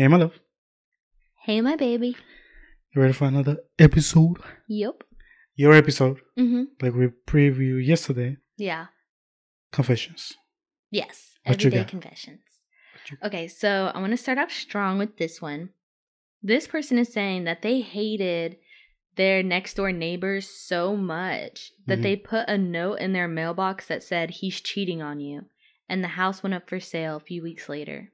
Hey, my love. Hey, my baby. You ready for another episode? Yep. Your episode, like we previewed yesterday. Yeah. Confessions. Yes. Everyday confessions. Okay, so I want to start off strong with this one. This person is saying that they hated their next door neighbors so much that they put a note in their mailbox that said, "He's cheating on you." And the house went up for sale a few weeks later.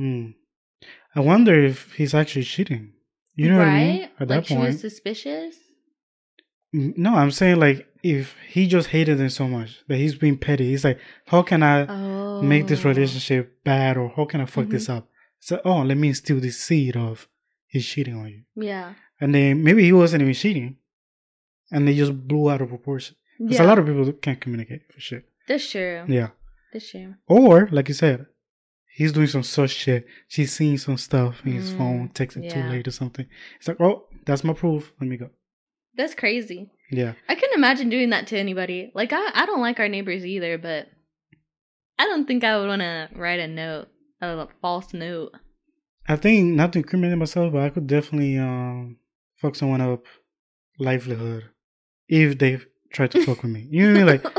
I wonder if he's actually cheating. You know what I mean? At that point, she was suspicious? No, I'm saying like if he just hated them so much that he's being petty. He's like, how can I make this relationship bad, or how can I fuck this up? So, let me instill this seed of he's cheating on you. Yeah. And then maybe he wasn't even cheating, and they just blew out of proportion. Because a lot of people can't communicate for shit. That's true. Yeah. That's true. Or like you said, he's doing some such shit. She's seeing some stuff in his phone, texting too late or something. It's like, oh, that's my proof. Let me go. That's crazy. Yeah. I couldn't imagine doing that to anybody. Like, I don't like our neighbors either, but I don't think I would want to write a note, a false note. I think, not to incriminate myself, but I could definitely fuck someone up livelihood if they try to fuck with me. You know what I mean? Like,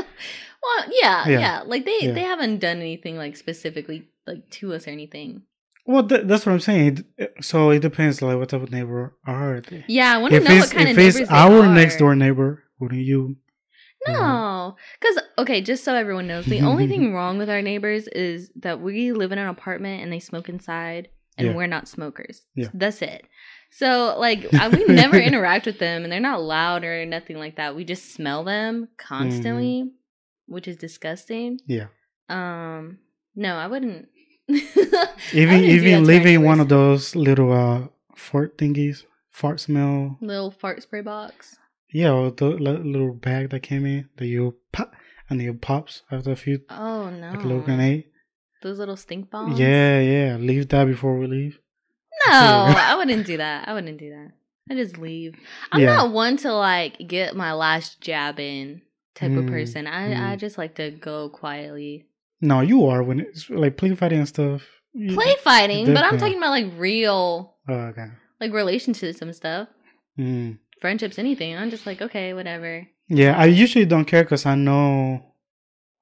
well, yeah. Like, they haven't done anything, like, specifically like to us or anything. Well, that's what I'm saying. So it depends, like, what type of neighbor are they? Yeah, I want to know what kind of neighbors they are. If it's our next door neighbor, wouldn't you? No, because okay, just so everyone knows, the only thing wrong with our neighbors is that we live in an apartment and they smoke inside, and we're not smokers. Yeah. So that's it. So like we never interact with them, and they're not loud or nothing like that. We just smell them constantly, which is disgusting. Yeah. No, I wouldn't. even leaving one of those little fart thingies, fart smell, little fart spray box. Yeah, or the little bag that came in that you pop and it pops after a few. Oh no! Like a little grenade. Those little stink bombs. Yeah. Leave that before we leave. No, I wouldn't do that. I just leave. I'm not one to like get my last jab in type of person. I just like to go quietly. No, you are when it's like play fighting and stuff. Play fighting, but I'm talking about like real, like relationships and stuff, friendships, anything. I'm just like, okay, whatever. Yeah, I usually don't care because I know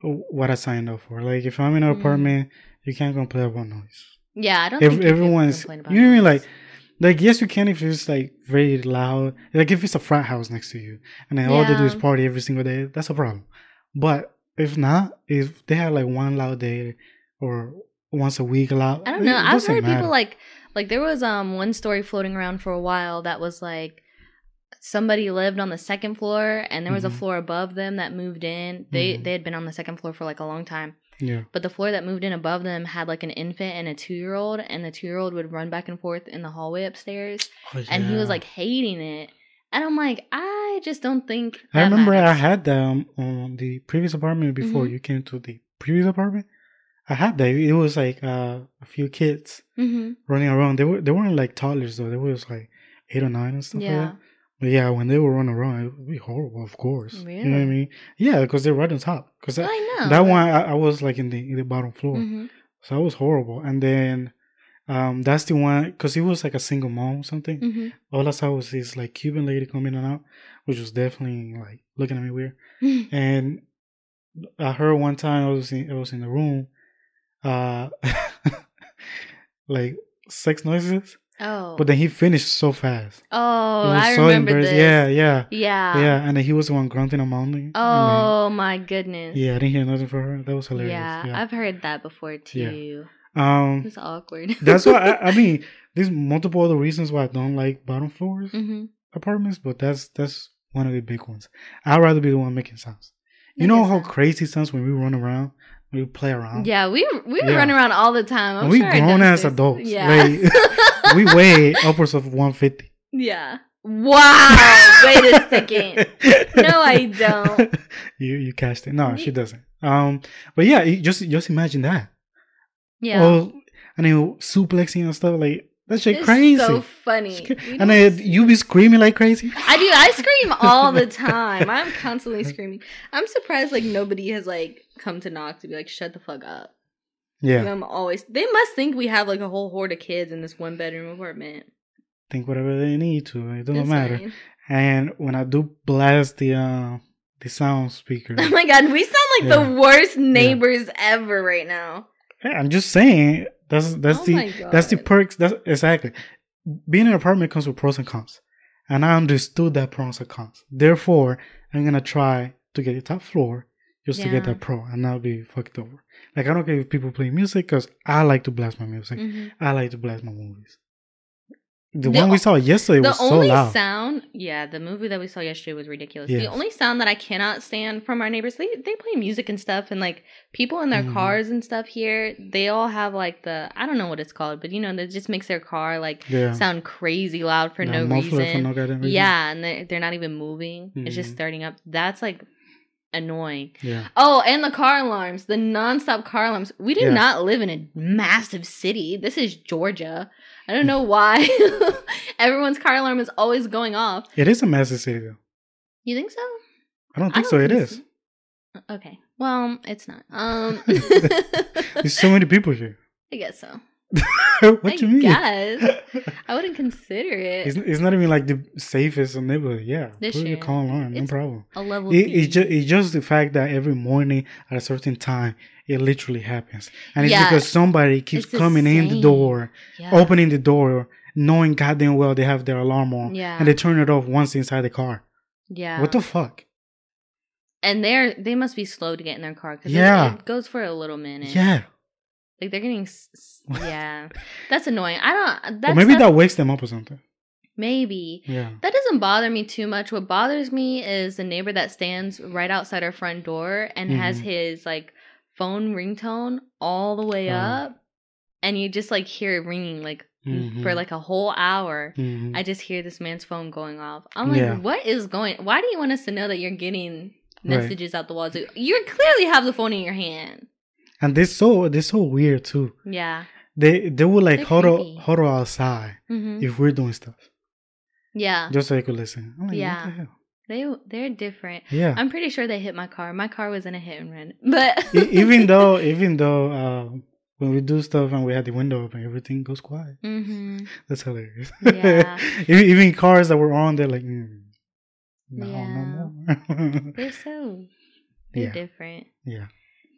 what I signed up for. Like if I'm in an apartment, you can't complain about noise. Yeah, I don't. If everyone's, you know what I mean? Like yes, you can if it's like very loud. Like if it's a frat house next to you, and then all they do is party every single day. That's a problem, but. If not, if they had like one loud day or once a week loud, I don't know. I've heard people like there was one story floating around for a while that was like somebody lived on the second floor and there was a floor above them that moved in. They had been on the second floor for like a long time. Yeah. But the floor that moved in above them had like an infant and a 2-year-old, and the 2-year-old would run back and forth in the hallway upstairs, and he was like hating it. And I'm like, I just don't think. I remember matters. I had that on the previous apartment before you came to the previous apartment. I had that. It was like a few kids running around. They weren't like toddlers though. They were just like 8 or 9 and stuff like that. But yeah, when they were running around, it would be horrible, of course. Really? You know what I mean? Yeah, because they're right on top. Because I was like in the bottom floor, so that was horrible. And then. That's the one, because he was like a single mom or something. All I saw was this like Cuban lady coming in and out, which was definitely like looking at me weird. And I heard one time I was in the room, like sex noises. Oh. But then he finished so fast. Oh, I remember this. Yeah. And then he was the one grunting and moaning. Oh my goodness. Yeah, I didn't hear nothing from her. That was hilarious. Yeah, I've heard that before too. Yeah. It's awkward. That's why I mean, there's multiple other reasons why I don't like bottom floors apartments, but that's one of the big ones. I'd rather be the one making sounds. You know how crazy it sounds when we run around, when we play around. Yeah, we run around all the time. We grown ass adults. Yeah, like, we weigh upwards of 150. Yeah. Wow. Wait a second. No, I don't. You cashed it. No, she doesn't. But yeah, just imagine that. Yeah. Oh, and they were suplexing and stuff. Like, that shit crazy. It's so funny. And then you be screaming like crazy? I do. I scream all the time. I'm constantly screaming. I'm surprised, like, nobody has, like, come to knock to be like, shut the fuck up. Yeah. I'm always. They must think we have like a whole horde of kids in this one bedroom apartment. Think whatever they need to. It doesn't matter. Fine. And when I do blast the sound speaker. Oh my god, we sound like the worst neighbors ever right now. Yeah, I'm just saying. That's the perks. That's exactly. Being in an apartment comes with pros and cons, and I understood that pros and cons. Therefore, I'm gonna try to get the top floor just to get that pro and not be fucked over. Like, I don't care if people play music because I like to blast my music. Mm-hmm. I like to blast my movies. The one we saw yesterday was so loud. The movie that we saw yesterday was ridiculous. Yes. The only sound that I cannot stand from our neighbors, they play music and stuff, and like people in their cars and stuff here, they all have like the, I don't know what it's called, but you know, that just makes their car like sound crazy loud for no reason. For no goddamn reason. Yeah, and they're not even moving. Mm-hmm. It's just starting up. That's like annoying. Yeah. Oh, and the car alarms, the nonstop car alarms. We do not live in a massive city. This is Georgia. I don't know why everyone's car alarm is always going off. It is a massive city, though. You think so? I don't think so. Okay. Well, it's not. There's so many people here. I guess so. What do you mean? Guess. I wouldn't consider it. It's not even like the safest neighborhood. Yeah. Put your car alarm. No problem. A level B. It's just the fact that every morning at a certain time, it literally happens. And it's because somebody keeps coming in the door, opening the door, knowing goddamn well they have their alarm on. Yeah. And they turn it off once inside the car. Yeah. What the fuck? And they must be slow to get in their car because it goes for a little minute. Yeah. Like they're getting... That's annoying. That wakes them up or something. Maybe. Yeah. That doesn't bother me too much. What bothers me is the neighbor that stands right outside our front door and has his like... phone ringtone all the way up, and you just like hear it ringing like for like a whole hour. Mm-hmm. I just hear this man's phone going off. I'm like, what is going? Why do you want us to know that you're getting messages out the wazoo? You clearly have the phone in your hand. And they're so weird too. Yeah, they would like huddle outside if we're doing stuff. Yeah, just so you could listen. I'm like, what the hell? They're different. Yeah. I'm pretty sure they hit my car. My car was in a hit and run. But even though when we do stuff and we have the window open, everything goes quiet. Mm-hmm. That's hilarious. Yeah. Even cars that were on, they're like, no more. They're different. Yeah.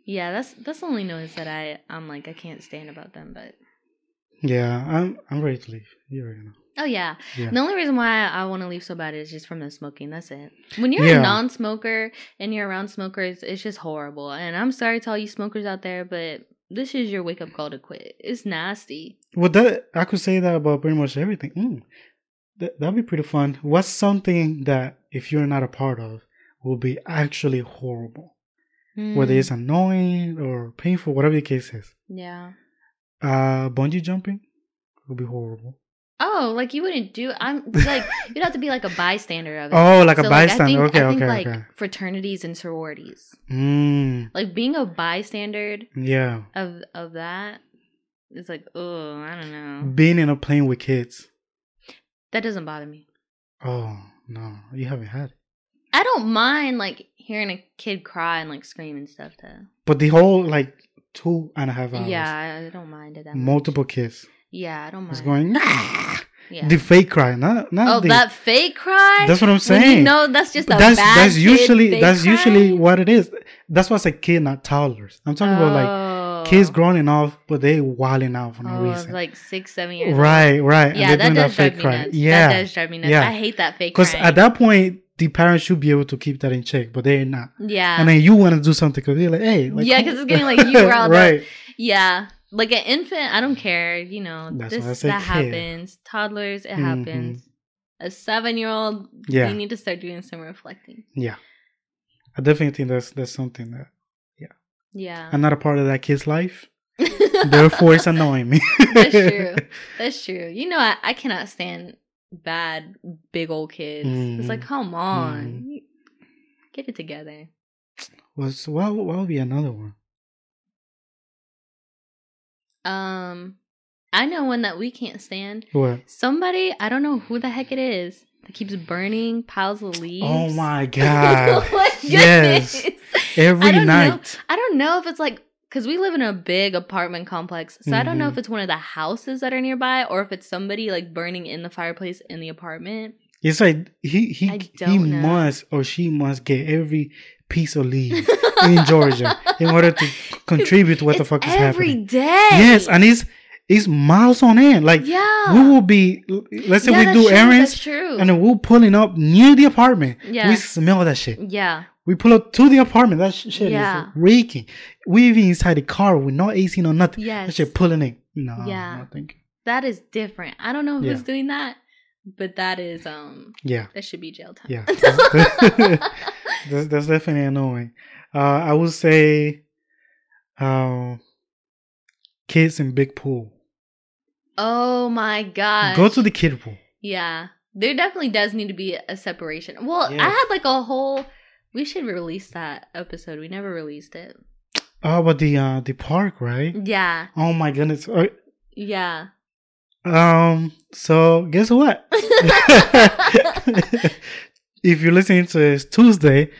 Yeah, that's the only noise that I'm like I can't stand about them, but. Yeah, I'm ready to leave. You already know. Oh, yeah. The only reason why I want to leave so bad is just from the smoking. That's it. When you're a non-smoker and you're around smokers, it's just horrible. And I'm sorry to all you smokers out there, but this is your wake-up call to quit. It's nasty. Well, I could say that about pretty much everything. That'd be pretty fun. What's something that, if you're not a part of, will be actually horrible? Whether it's annoying or painful, whatever the case is. Yeah. Bungee jumping would be horrible. Oh, like you wouldn't do. I'm like you'd have to be like a bystander of it. Oh, like so a bystander. Like, I think fraternities and sororities. Like being a bystander. Yeah. Of that, it's like I don't know. Being in a plane with kids. That doesn't bother me. Oh no, you haven't had it. I don't mind like hearing a kid cry and like scream and stuff though. But the whole like 2.5 hours. Yeah, I don't mind it that much. Multiple kids. Yeah, I don't mind. It's going, yeah. The fake cry. Not that fake cry? That's what I'm saying. When you know, that's just that's usually what it is. That's why I say kids, not toddlers. I'm talking about like kids growing off, but they wilding out for no reason. Like 6, 7 years old. Right. Yeah, and that does drive me nuts. Yeah. I hate that fake cry. Because at that point, the parents should be able to keep that in check, but they're not. Yeah. And then you want to do something because you're like, hey. Like, yeah, because it's getting like you were out there. Right. Yeah. Like an infant, I don't care, you know, that happens. Toddlers, it happens. A 7-year-old, they need to start doing some reflecting. Yeah. I definitely think that's something that, yeah. I'm not a part of that kid's life. Therefore, it's annoying me. That's true. You know, I cannot stand bad, big old kids. It's like, come on. Get it together. Well, so what would be another one? I know one that we can't stand. What? Somebody, I don't know who the heck it is, that keeps burning piles of leaves. Oh my god! Yes, every night. I don't know if it's like because we live in a big apartment complex, so I don't know if it's one of the houses that are nearby or if it's somebody like burning in the fireplace in the apartment. It's like he must or she must get every piece of leaves in Georgia in order to contribute to what the fuck is happening. Every day. Yes, and it's miles on end. Like, we will be, let's say we do errands and then we're pulling up near the apartment. Yeah. We smell that shit. Yeah. We pull up to the apartment. That shit is reeking. We even inside the car with no AC, no nothing. Yes. That shit pulling in. No, I think that is different. I don't know who's doing that, but that is, that should be jail time. Yeah. that's definitely annoying. I would say, kids in big pool. Oh my god! Go to the kid pool. Yeah. There definitely does need to be a separation. Well, I had like a whole... We should release that episode. We never released it. Oh, but the park, right? Yeah. Oh my goodness. Yeah. So, guess what? If you're listening to this Tuesday,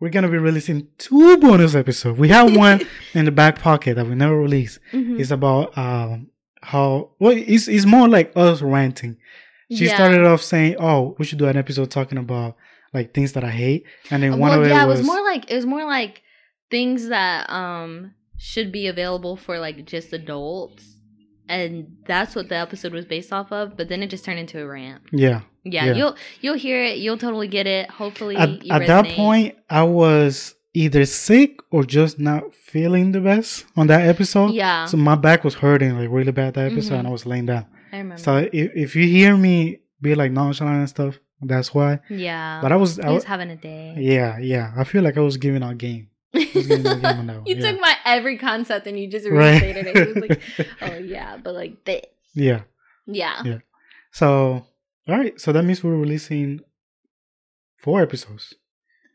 we're going to be releasing two bonus episodes. We have one in the back pocket that we never released. Mm-hmm. It's about how... Well, it's more like us ranting. She started off saying, oh, we should do an episode talking about like things that I hate, and then one of it was... it was more like things that should be available for like just adults, and that's what the episode was based off of. But then it just turned into a rant. Yeah. You'll hear it. You'll totally get it. Hopefully, at that point, I was either sick or just not feeling the best on that episode. Yeah. So my back was hurting like really bad that episode, and I was laying down. I remember. So if you hear me be like nonchalant and stuff, that's why. Yeah. But I was having a day. Yeah. I feel like I was giving out game. On that one. You took my every concept and you just restated it. It was like, oh yeah, but like this. Yeah. Yeah. So, all right. So that means we're releasing 4 episodes.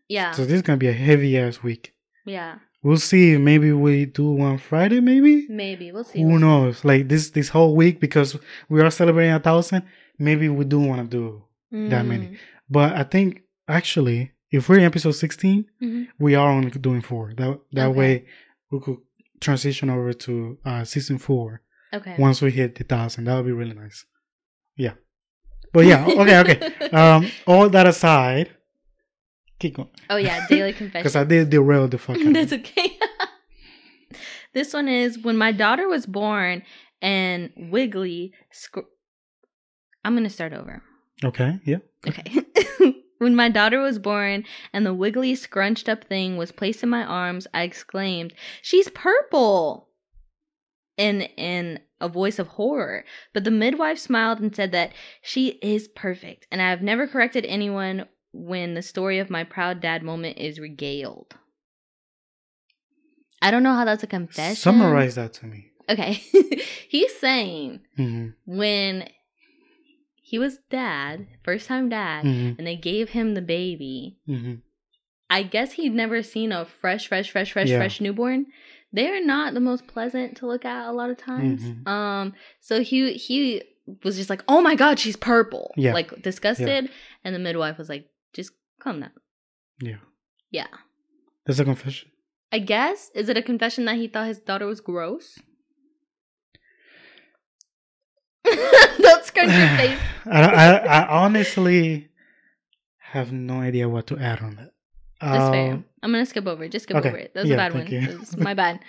Yeah. So this is going to be a heavy ass week. Yeah. We'll see. Maybe we do one Friday, maybe? Maybe. We'll see. Who knows? Like this whole week, because we are celebrating 1,000, maybe we do want to do that many. But I think actually if we're in episode 16, we are only doing 4. That way we could transition over to season 4. Okay. Once we hit 1,000. That would be really nice. Yeah. But yeah, okay. All that aside, keep going. Oh yeah, daily confession. Because I did derail the fuck out of it. That's okay. This one is, when my daughter was born and Wiggly... I'm going to start over. Okay, yeah. Okay. When my daughter was born and the wiggly scrunched up thing was placed in my arms, I exclaimed, "She's purple!" in a voice of horror. But the midwife smiled and said that she is perfect, and I have never corrected anyone when the story of my proud dad moment is regaled. I don't know how that's a confession. Summarize that to me. Okay. He's saying when... He was dad, first time dad, and they gave him the baby. I guess he'd never seen a fresh newborn. They're not the most pleasant to look at a lot of times. So he was just like, "Oh my God, she's purple." Yeah. Like disgusted. Yeah. And the midwife was like, "Just calm down." Yeah. Yeah. That's a confession. I guess. Is it a confession that he thought his daughter was gross? Don't scrunch your face. I honestly have no idea what to add on that. That's fair. I'm gonna skip over it. Just skip over it. That was a bad one. That was my bad.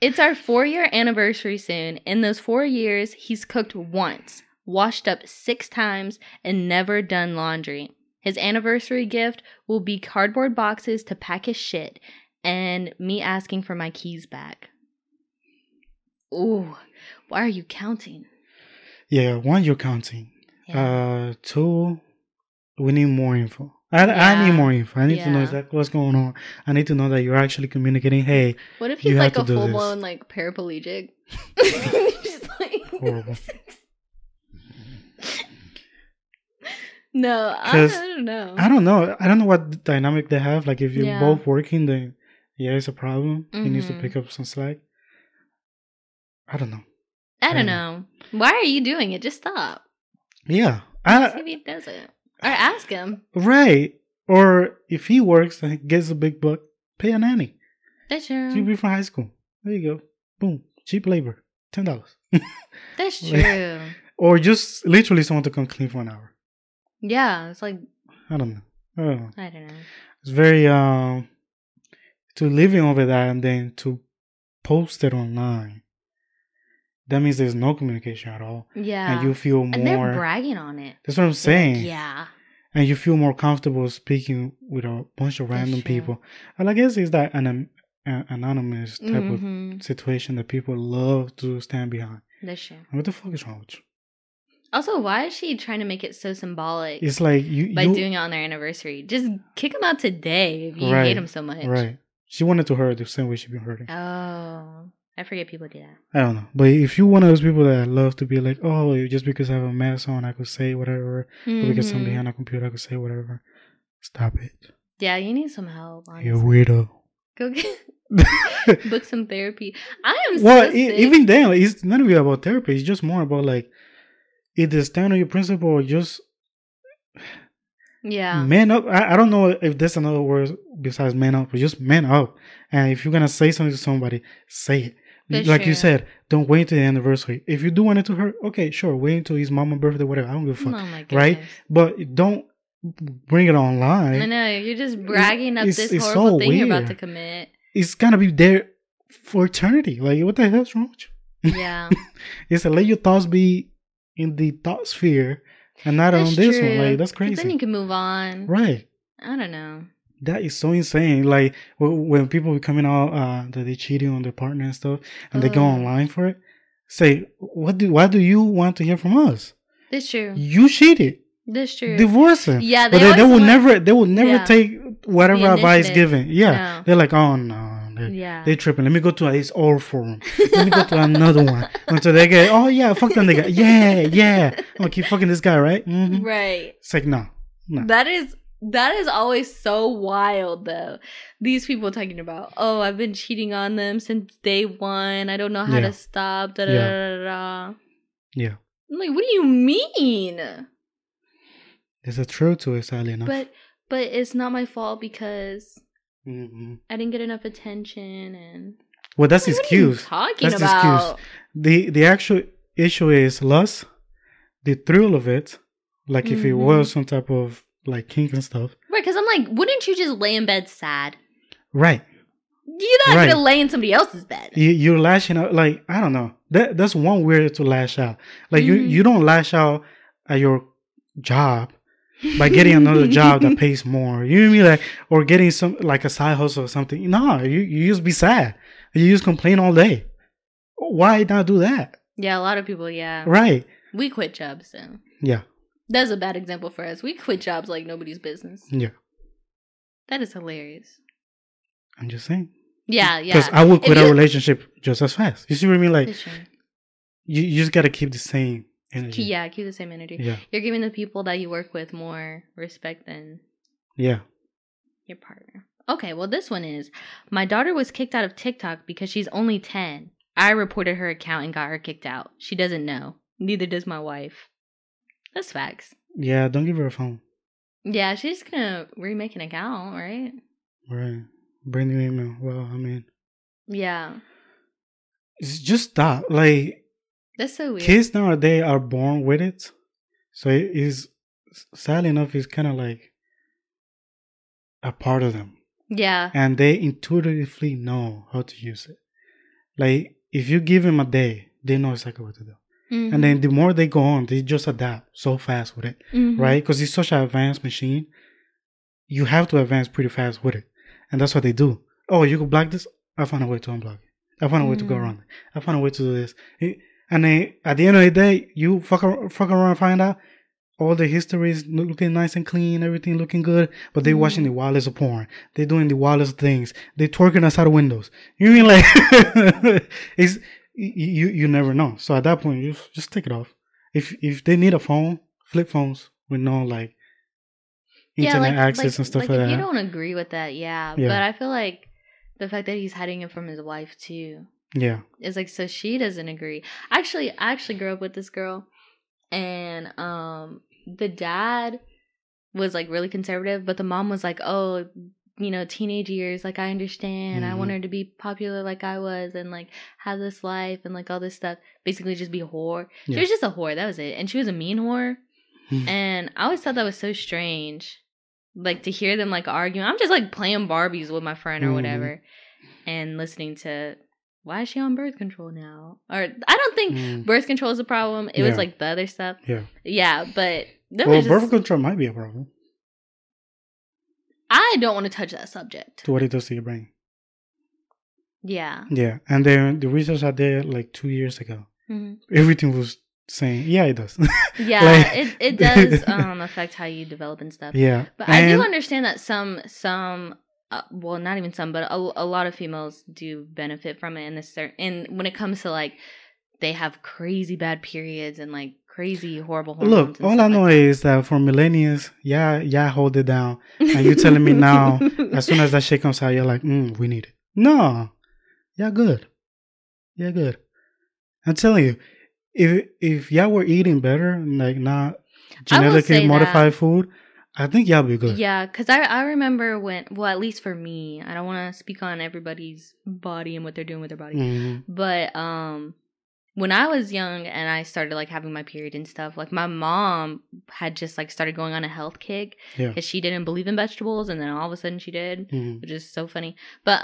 It's our 4-year anniversary soon. In those 4 years, he's cooked once, washed up 6 times, and never done laundry. His anniversary gift will be cardboard boxes to pack his shit, and me asking for my keys back. Ooh. Why are you counting? Yeah, 1, you're counting. Yeah. 2, we need more info. I need more info. I need to know exactly what's going on. I need to know that you're actually communicating. Hey, what if he's like a full blown like paraplegic? Just like horrible. No, I don't know. I don't know what dynamic they have. Like if you're both working, then it's a problem. He needs to pick up some slack. I don't know. Why are you doing it? Just stop. Yeah. Maybe he does it. Or ask him. Right. Or if he works and gets a big buck, pay a nanny. That's true. GP from high school. There you go. Boom. Cheap labor. $10. That's like, true. Or just literally someone to come clean for an hour. Yeah. It's like... I don't know. It's very... to living over that and then to post it online. That means there's no communication at all. Yeah. And you feel more... And they're bragging on it. That's what I'm saying. Like, yeah. And you feel more comfortable speaking with a bunch of random people. And I guess it's that anonymous type of situation that people love to stand behind. That's true. What the fuck is wrong with you? Also, why is she trying to make it so symbolic? It's like you... By doing it on their anniversary. Just kick them out today if you hate them so much. Right. She wanted to hurt the same way she'd been hurting. Oh. I forget people do that. I don't know. But if you're one of those people that love to be like, oh, just because I have a mask on, I could say whatever. Or because I'm behind a computer, I could say whatever. Stop it. Yeah, you need some help, honestly. You're a weirdo. Go get... Book some therapy. I am so sick. Even then, like, it's not even about therapy. It's just more about, like, either stand on your principle or just... Yeah. Man up. I don't know if that's another word besides man up, but just man up. And if you're going to say something to somebody, say it. That's like true. You said, don't wait until the anniversary. If you do want it to hurt, okay, sure, wait until his mama's birthday, whatever. I don't give a fuck. Oh my goodness. Right? But don't bring it online. I know. You're just bragging up this horrible thing you're about to commit. It's going to be there for eternity. Like, what the hell's wrong with you? Yeah. It's to let your thoughts be in the thought sphere and not on this one. Like, that's crazy. But then you can move on. Right. I don't know. That is so insane. Like, when people be coming out that they're cheating on their partner and stuff, and they go online for it, say, why do you want to hear from us? That's true. You cheated. That's true. Divorce him. Yeah, they will never take whatever advice given. Yeah. No. They're like, oh, no. They're tripping. Let me go to this old forum. Let me go to another one. Until they get, oh, yeah, fuck them. They go, yeah. I'm going to keep fucking this guy, right? Mm-hmm. Right. It's like, no. That is always so wild, though. These people talking about, oh, I've been cheating on them since day one. I don't know how to stop. Yeah. I'm like, what do you mean? There's a truth to it, sadly enough. But it's not my fault because I didn't get enough attention. And well, that's his excuse. That's about? The actual issue is lust, the thrill of it. Like if it was some type of like kink and stuff. Right, because I'm like, wouldn't you just lay in bed sad? Right. You're not going to lay in somebody else's bed. You're lashing out. Like, I don't know. That's one way to lash out. Like, you don't lash out at your job by getting another job that pays more. You know what I mean? Like, or getting some, like a side hustle or something. No, you just be sad. You just complain all day. Why not do that? Yeah, a lot of people, yeah. Right. We quit jobs, so. Yeah. That's a bad example for us. We quit jobs like nobody's business. Yeah. That is hilarious. I'm just saying. Yeah. Because I would quit a relationship just as fast. You see what I mean? Like, you just got to keep the same energy. Yeah, keep the same energy. Yeah. You're giving the people that you work with more respect than your partner. Okay, well, this one is, my daughter was kicked out of TikTok because she's only 10. I reported her account and got her kicked out. She doesn't know. Neither does my wife. That's facts. Yeah, don't give her a phone. Yeah, she's gonna remake an account, right? Right. Brand new email. Well, I mean. Yeah. It's just that. Like. That's so weird. Kids nowadays are born with it. So it is, sadly enough, it's kind of like a part of them. Yeah. And they intuitively know how to use it. Like, if you give them a day, they know exactly what to do. Mm-hmm. And then the more they go on, they just adapt so fast with it, right? Because it's such an advanced machine. You have to advance pretty fast with it. And that's what they do. Oh, you could block this? I found a way to unblock it. I found a way to go around it. I found a way to do this. And then at the end of the day, you fuck around and find out all the history is looking nice and clean, everything looking good, but they're watching the wildest porn. They're doing the wildest things. They're twerking outside of windows. You mean like... it's... You never know. So at that point, you just take it off. If they need a phone, flip phones with no like internet access and stuff like that. If you don't agree with that, but I feel like the fact that he's hiding it from his wife too. Yeah, it's like so she doesn't agree. Actually, I grew up with this girl, and the dad was like really conservative, but the mom was like, "Oh, you know, teenage years, like, I understand. Mm-hmm. I want her to be popular like I was and, like, have this life and, like, all this stuff. Basically just be a whore. Yeah. She was just a whore. That was it. And she was a mean whore. And I always thought that was so strange, like, to hear them, like, arguing. I'm just, like, playing Barbies with my friend or whatever and listening to, why is she on birth control now? Or I don't think birth control is a problem. It was, like, the other stuff. Yeah. Yeah, but... Well, just, birth control might be a problem. I don't want to touch that subject. To what it does to your brain. Yeah. Yeah. And then the research I did like 2 years ago, everything was saying, yeah, it does. Yeah, like, it does affect how you develop and stuff. Yeah. But and I do understand that well, not even some, but a lot of females do benefit from it. And when it comes to like, they have crazy bad periods and like, crazy, horrible hormones. Look, all I know is that for millennials, yeah, hold it down. And you telling me now, as soon as that shit comes out, you're like, we need it. No. Y'all good. Y'all good. I'm telling you, if y'all were eating better, like not genetically modified food, I think y'all be good. Yeah, because I remember when, well, at least for me, I don't want to speak on everybody's body and what they're doing with their body. Mm-hmm. But, when I was young and I started, like, having my period and stuff, like, my mom had just, like, started going on a health kick because she didn't believe in vegetables, and then all of a sudden she did, which is so funny. But,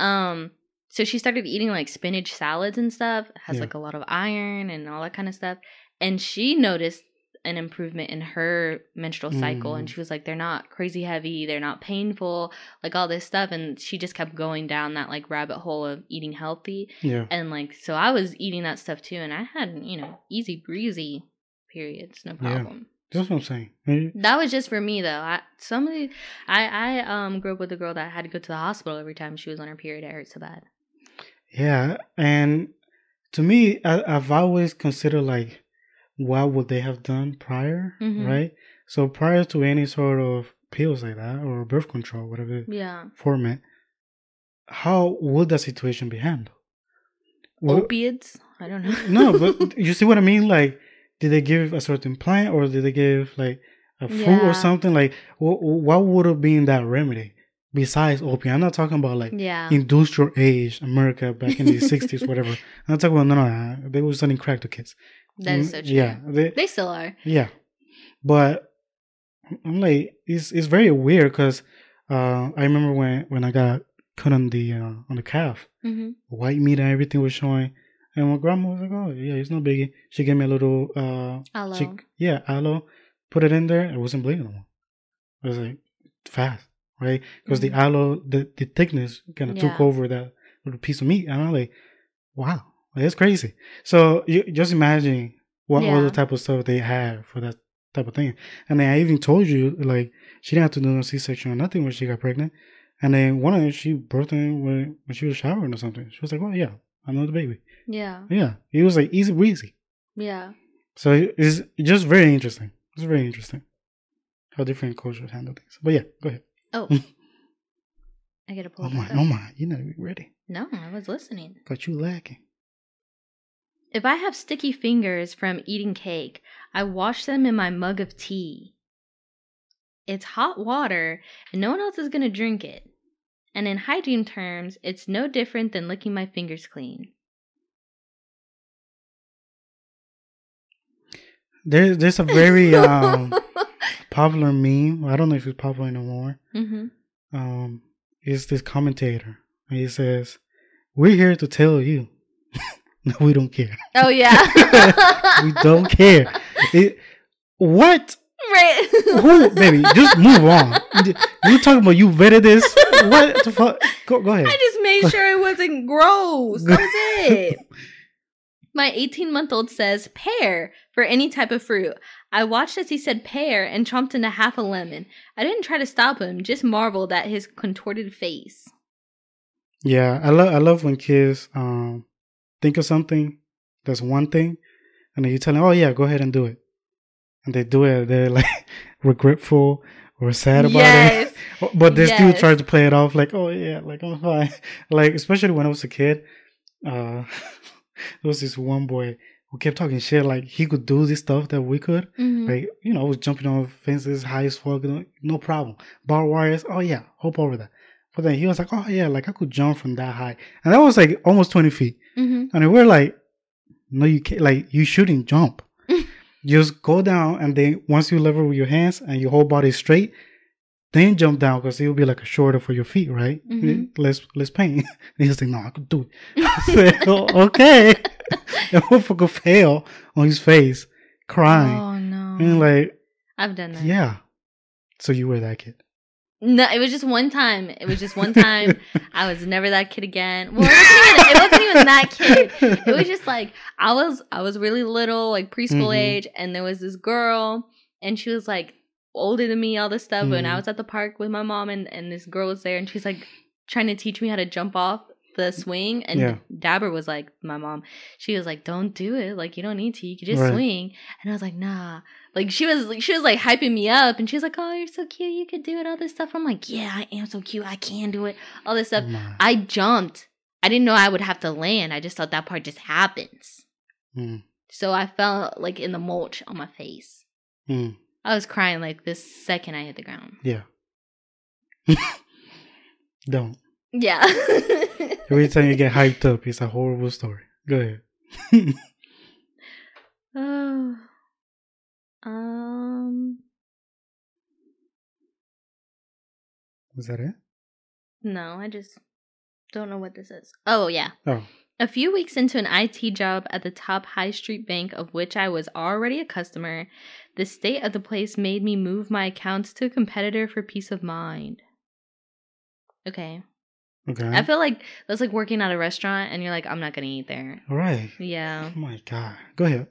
so she started eating, like, spinach salads and stuff. It has, like, a lot of iron and all that kind of stuff. And she noticed an improvement in her menstrual cycle, and she was like, they're not crazy heavy, they're not painful, like, all this stuff. And she just kept going down that, like, rabbit hole of eating healthy. Yeah. And, like, so I was eating that stuff too, and I had, you know, easy breezy periods, no problem. Yeah. That's what I'm saying. That was just for me though. I grew up with a girl that had to go to the hospital every time she was on her period. It hurt so bad. Yeah. And to me, I've always considered, like, what would they have done prior, right? So prior to any sort of pills like that or birth control, whatever format, how would that situation be handled? Opiates? I don't know. No, but you see what I mean? Like, did they give a certain plant or did they give, like, a fruit or something? Like, what would have been that remedy besides opium? I'm not talking about, like, industrial age America back in the 60s, whatever. I'm not talking about, no. They were selling crack to kids. That is so true. Yeah, they still are. Yeah, but I'm like, it's very weird because I remember when I got put on the calf, white meat and everything was showing, and my grandma was like, "Oh yeah, it's no biggie." She gave me a little aloe. Aloe. Put it in there. It wasn't bleeding anymore. I was like, fast, right? Because the aloe, the thickness kind of took over that little piece of meat, and I'm like, wow. It's crazy. So you just imagine what other type of stuff they had for that type of thing. And then I even told you, like, she didn't have to do no C-section or nothing when she got pregnant. And then one of them, she birthed him when she was showering or something. She was like, "Oh yeah, I'm another baby." Yeah. Yeah. It was like easy breezy. Yeah. So it's just very interesting. It's very interesting how different cultures handle things. But yeah, go ahead. Oh. I gotta pull. Oh my! You're not even ready. No, I was listening. But you lacking. If I have sticky fingers from eating cake, I wash them in my mug of tea. It's hot water, and no one else is going to drink it. And in hygiene terms, it's no different than licking my fingers clean. There's a very popular meme. I don't know if it's popular anymore. It's this commentator. He says, "We're here to tell you." No, we don't care. Oh, yeah. We don't care. What? Right. Who, baby, just move on. You talking about you vetted this? What the fuck? Go ahead. I just made sure it wasn't gross. That was it. My 18-month-old says pear for any type of fruit. I watched as he said pear and chomped into half a lemon. I didn't try to stop him, just marveled at his contorted face. Yeah, I love when kids... think of something that's one thing, and then you tell them, "Oh yeah, go ahead and do it," and they do it. They're like regretful or sad about it, but they still try to play it off like, "Oh yeah, like I'm fine." Like, especially when I was a kid, there was this one boy who kept talking shit like he could do this stuff that we could, like, you know, I was jumping on fences high as fuck, no problem. Barbed wires, oh yeah, hop over that. But then he was like, oh yeah, like I could jump from that high. And that was like almost 20 feet. Mm-hmm. And we're like, no, you can't, like you shouldn't jump. Just go down, and then once you level with your hands and your whole body straight, then jump down, because it will be like a shorter for your feet, right? Mm-hmm. Less pain. And he was like, no, I could do it. I said, oh, okay. That motherfucker fell on his face, crying. Oh no. And like, I've done that. Yeah. So you were that kid. No, it was just one time. It was just one time. I was never that kid again. Well, it wasn't even that kid. It was just like, I was really little, like preschool age. And there was this girl, and she was like older than me, all this stuff. And I was at the park with my mom, and this girl was there, and she's like trying to teach me how to jump off the swing. And Dabber was like, my mom, she was like, don't do it. Like, you don't need to. You can just swing. And I was like, nah. Like, she was like hyping me up, and she was like, oh, you're so cute, you could do it, all this stuff. I'm like, yeah, I am so cute, I can do it, all this stuff. Nah. I jumped. I didn't know I would have to land. I just thought that part just happens. So I fell like in the mulch on my face. I was crying like this second I hit the ground. Yeah. Don't. Yeah. Every time you get hyped up, it's a horrible story. Go ahead. Oh. Was that it? No, I just don't know what this is. Oh, yeah. Oh. A few weeks into an IT job at the top high street bank, of which I was already a customer, the state of the place made me move my accounts to a competitor for peace of mind. Okay. I feel like that's like working at a restaurant, and you're like, I'm not going to eat there. All right. Yeah. Oh, my God. Go ahead.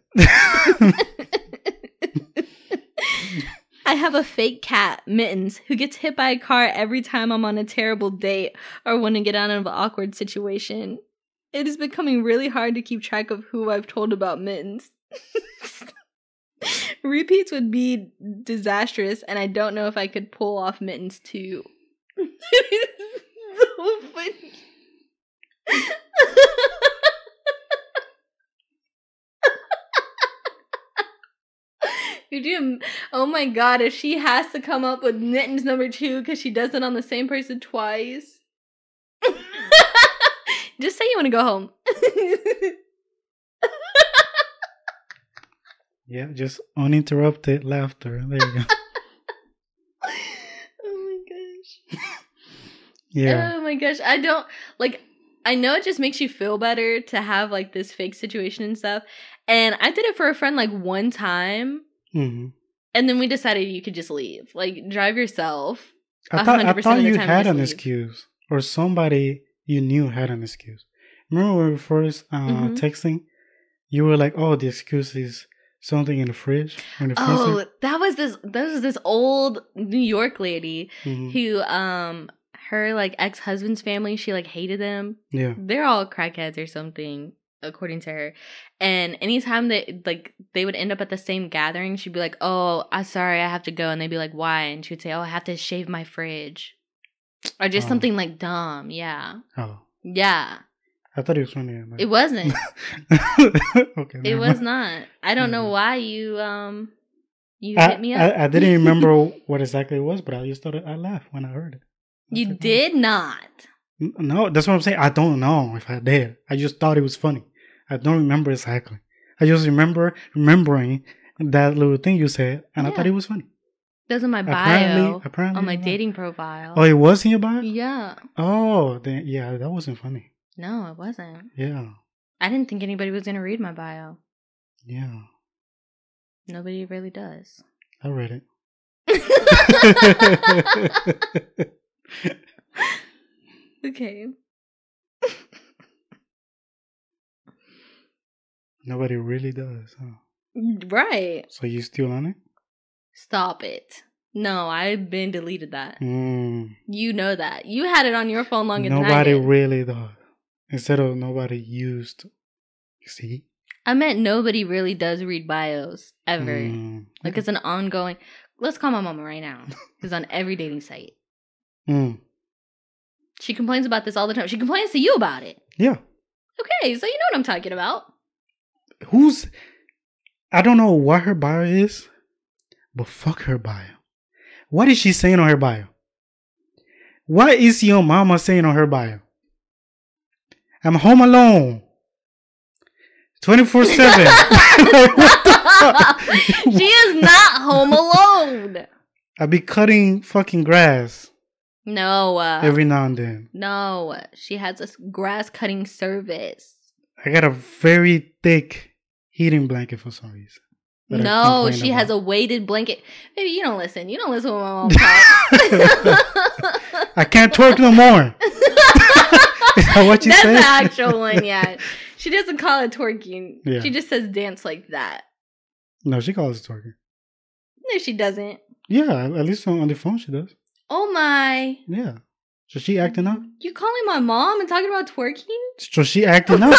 I have a fake cat, Mittens, who gets hit by a car every time I'm on a terrible date or want to get out of an awkward situation. It is becoming really hard to keep track of who I've told about Mittens. Repeats would be disastrous, and I don't know if I could pull off Mittens too. It is so funny. Oh my God, if she has to come up with Mittens number 2 because she does it on the same person twice. Just say you want to go home. Yeah, just uninterrupted laughter. There you go. Oh my gosh. Yeah. Oh my gosh. I don't, like, I know it just makes you feel better to have like this fake situation and stuff. And I did it for a friend like one time. Mm-hmm. And then we decided you could just leave, like drive yourself. I thought you had an excuse, or somebody you knew had an excuse. Remember when we were first texting, you were like, "Oh, the excuse is something in the fridge." That was this old New York lady who her like ex-husband's family, she like hated them. Yeah, they're all crackheads or something, according to her. And anytime they would end up at the same gathering, she'd be like, oh, I'm sorry, I have to go. And they'd be like, why? And she would say, oh, I have to shave my fridge. Or just something like dumb. Yeah. Oh. Yeah. I thought it was funny. Like... It wasn't. Okay. It was not. I don't know why you hit me up. I didn't remember what exactly it was, but I just thought I laughed when I heard it. You did not. No, that's what I'm saying. I don't know if I did. I just thought it was funny. I don't remember exactly. I just remembering that little thing you said, and I thought it was funny. That's in my bio, apparently on my dating profile. Oh, it was in your bio? Yeah. Oh, then, yeah, that wasn't funny. No, it wasn't. Yeah. I didn't think anybody was going to read my bio. Yeah. Nobody really does. I read it. Okay. Nobody really does, huh? Right. So you still on it? Stop it. No, I've been deleted that. You know that. You had it on your phone longer than I did. Nobody really does. Instead of nobody used. You see? I meant nobody really does read bios ever. Like it's an ongoing. Let's call my mama right now. It's on every dating site. She complains about this all the time. She complains to you about it. Yeah. Okay, so you know what I'm talking about. I don't know what her bio is, but fuck her bio. What is she saying on her bio? What is your mama saying on her bio? I'm home alone. 24/7. Like, what the fuck? She is not home alone. I be cutting fucking grass. No. Every now and then. No. She has a grass cutting service. I got a very thick heating blanket for some reason. No, she has a weighted blanket. Baby, you don't listen. You don't listen to my mom. I can't twerk no more. Is that what you said? That's the actual one, yeah. She doesn't call it twerking. Yeah. She just says dance like that. No, she calls it twerking. No, she doesn't. Yeah, at least on the phone she does. Oh, my. Yeah. So she acting up? You calling my mom and talking about twerking? So she acting up? No.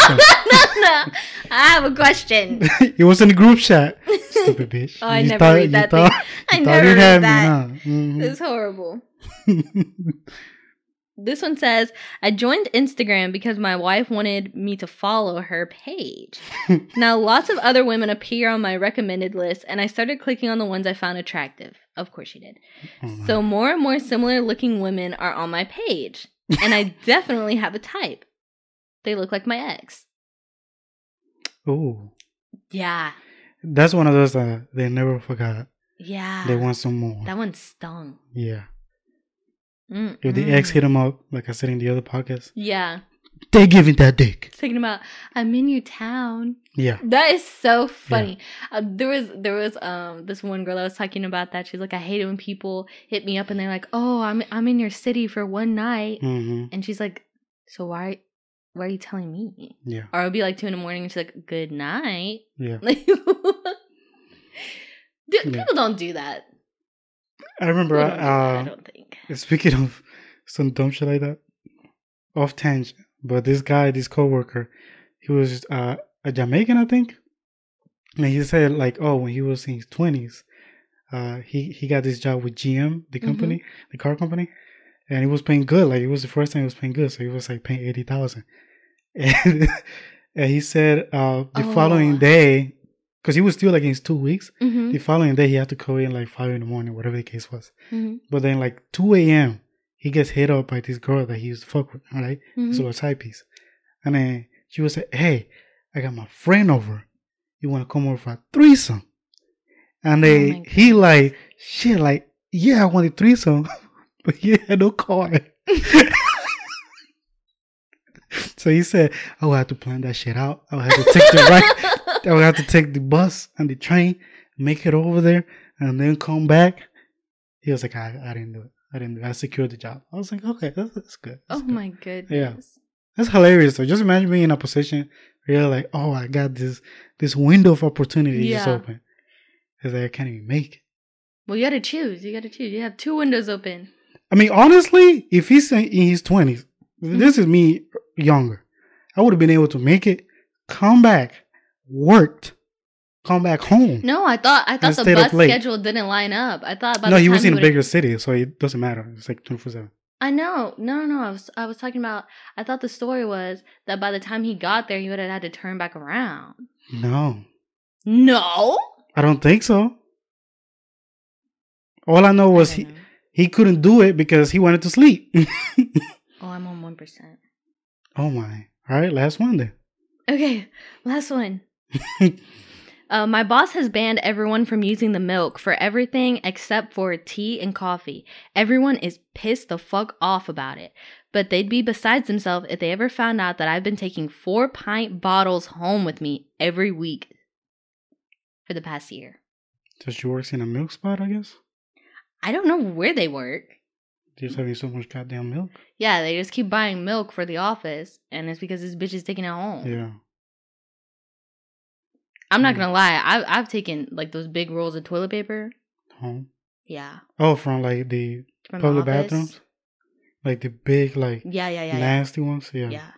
I have a question. It was in the group chat. Stupid bitch. Oh, I never read that thing. I never read that. It's horrible. This one says, I joined Instagram because my wife wanted me to follow her page. Now, lots of other women appear on my recommended list, and I started clicking on the ones I found attractive. Of course she did. Oh, so more and more similar-looking women are on my page, and I definitely have a type. They look like my ex. Ooh. Yeah. That's one of those that they never forgot. Yeah. They want some more. That one stung. Yeah. Mm-mm. If the ex hit him up, like I said in the other podcast. Yeah. They giving that dick. It's thinking about, I'm in your town. Yeah. That is so funny. Yeah. There was this one girl I was talking about that. She's like, I hate it when people hit me up and they're like, oh, I'm in your city for one night. Mm-hmm. And she's like, so why are you telling me? Yeah. Or it'll be like 2 a.m. and she's like, good night. Yeah. Like, people don't do that. I remember, I don't think. Speaking of some dumb shit like that, off tangent, but this guy, this coworker, he was a Jamaican, I think. And he said, like, oh, when he was in his 20s, he got this job with GM, the company, the car company, and he was paying good. Like, it was the first time he was paying good, so he was like paying $80,000. And he said the following day, because he was still like in his 2 weeks. Mm-hmm. The following day, he had to go in like 5 a.m, whatever the case was. Mm-hmm. But then like 2 a.m, he gets hit up by this girl that he used to fuck with, all right? Mm-hmm. So a side piece. And then she was like, hey, I got my friend over. You want to come over for a threesome? And then he like, shit, like, yeah, I want a threesome. But he had no car. So he said, I would have to plan that shit out. I would have to take the ride. I would have to take the bus and the train, make it over there, and then come back. He was like, I didn't do it. I secured the job. I was like, okay, that's good. That's good. My goodness. Yeah. That's hilarious. So just imagine being in a position where you're like, oh, I got this window of opportunity just open. It's like, I can't even make it. Well, you got to choose. You have two windows open. I mean, honestly, if he's in his 20s, this is me younger, I would have been able to make it, come back. Worked, come back home. No, I thought the bus schedule didn't line up. I thought he was in a bigger city, so it doesn't matter. It's like 24/7. I know. No. I was talking about. I thought the story was that by the time he got there, he would have had to turn back around. No. I don't think so. All I know was he couldn't do it because he wanted to sleep. I'm on 1%. Oh my! All right, last one then. Okay, last one. My boss has banned everyone from using the milk for everything except for tea and coffee. Everyone is pissed the fuck off about it. But they'd be besides themselves if they ever found out that I've been taking 4-pint bottles home with me every week for the past year. So she works in a milk spot, I guess? I don't know where they work. They're just having so much goddamn milk. Yeah, they just keep buying milk for the office, and it's because this bitch is taking it home. Yeah. I'm not gonna lie. I've taken like those big rolls of toilet paper home. Yeah. Oh, from like the public bathrooms, like the big nasty ones. Yeah. Yeah.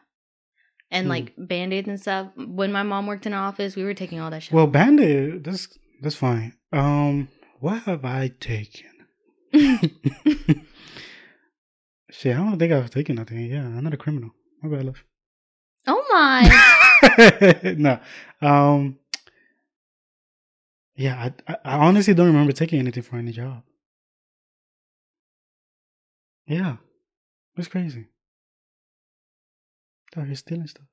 And like Band-Aids and stuff. When my mom worked in the office, we were taking all that shit. Well, Band-Aid, that's fine. What have I taken? Shit, I don't think I've taken nothing. Yeah, I'm not a criminal. My bad, love. Oh my! No. Yeah, I honestly don't remember taking anything for any job. Yeah, That's crazy. Oh, you're stealing stuff.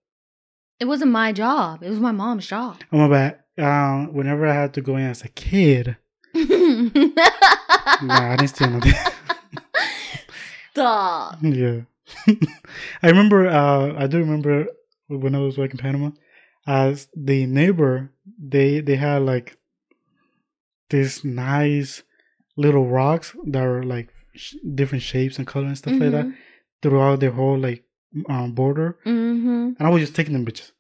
It wasn't my job. It was my mom's job. Oh, my bad. Whenever I had to go in as a kid. Nah, I didn't steal nothing. Stop. Yeah. I remember, I do remember when I was working in Panama, as the neighbor, they had like these nice little rocks that were like different shapes and colors and stuff mm-hmm. like that throughout their whole like border. Mm-hmm. And I was just taking them bitches.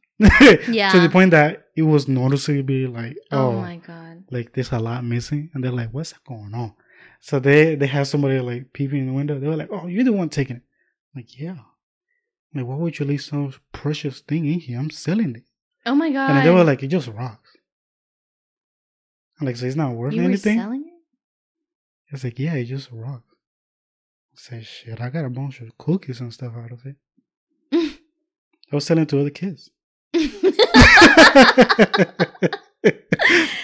Yeah. To the point that it was noticeably like, oh my God, like there's a lot missing. And they're like, what's going on? So they had somebody like peeping in the window. They were like, oh, you're the one taking it. I'm like, yeah. Like, why would you leave some precious thing in here? I'm selling it. Oh my God. And they were like, it just rocks. I'm like, so it's not worth anything? You were selling it? It's like, yeah, it just rocks. I said, shit, I got a bunch of cookies and stuff out of it. I was selling it to other kids.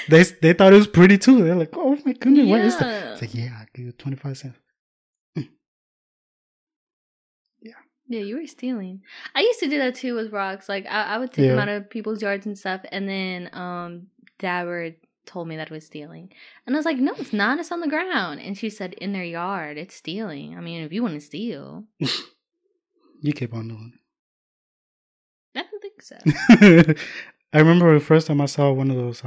They thought it was pretty too. They're like, oh my goodness, yeah. What is that? It's like, yeah, I'll give you 25 cents. Yeah, you were stealing. I used to do that too with rocks. Like, I would take them out of people's yards and stuff. And then Dad told me that was stealing. And I was like, no, it's not. It's on the ground. And she said, in their yard, it's stealing. I mean, if you want to steal. You keep on doing it. I don't think so. I remember the first time I saw one of those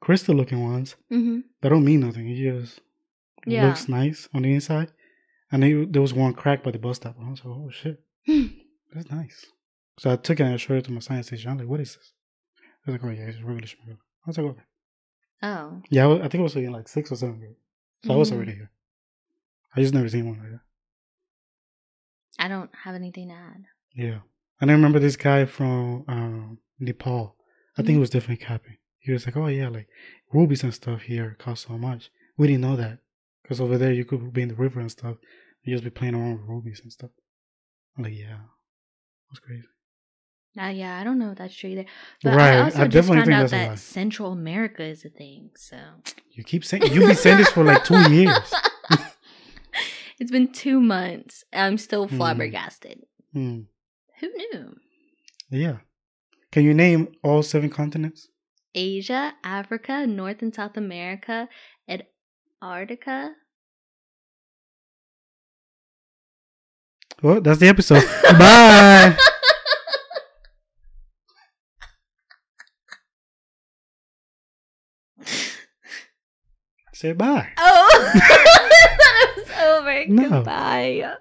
crystal-looking ones. Mm-hmm. That don't mean nothing. It just looks nice on the inside. And there was one crack by the bus stop. I was like, oh, shit. That's nice. So I took it and I showed it to my science teacher. I'm like, what is this? I was like, oh, yeah, it's regular sugar. I was like, okay. Oh. Yeah, I think I was in like 6th or 7th grade. So I was already here. I just never seen one like that. I don't have anything to add. Yeah. And I remember this guy from Nepal. I think he was definitely capping. He was like, oh, yeah, like rubies and stuff here cost so much. We didn't know that. Because over there, you could be in the river and stuff. You just be playing around with rubies and stuff. I'm like, yeah. That's crazy. Yeah, I don't know if that's true either. But right. I also just found out that Central America is a thing, so. You keep saying, you've been saying this for like 2 years. It's been 2 months. I'm still flabbergasted. Mm. Who knew? Yeah. Can you name all 7 continents? Asia, Africa, North and South America, and Antarctica. Well, that's the episode. Bye. Say bye. Oh, that was over. No. Goodbye.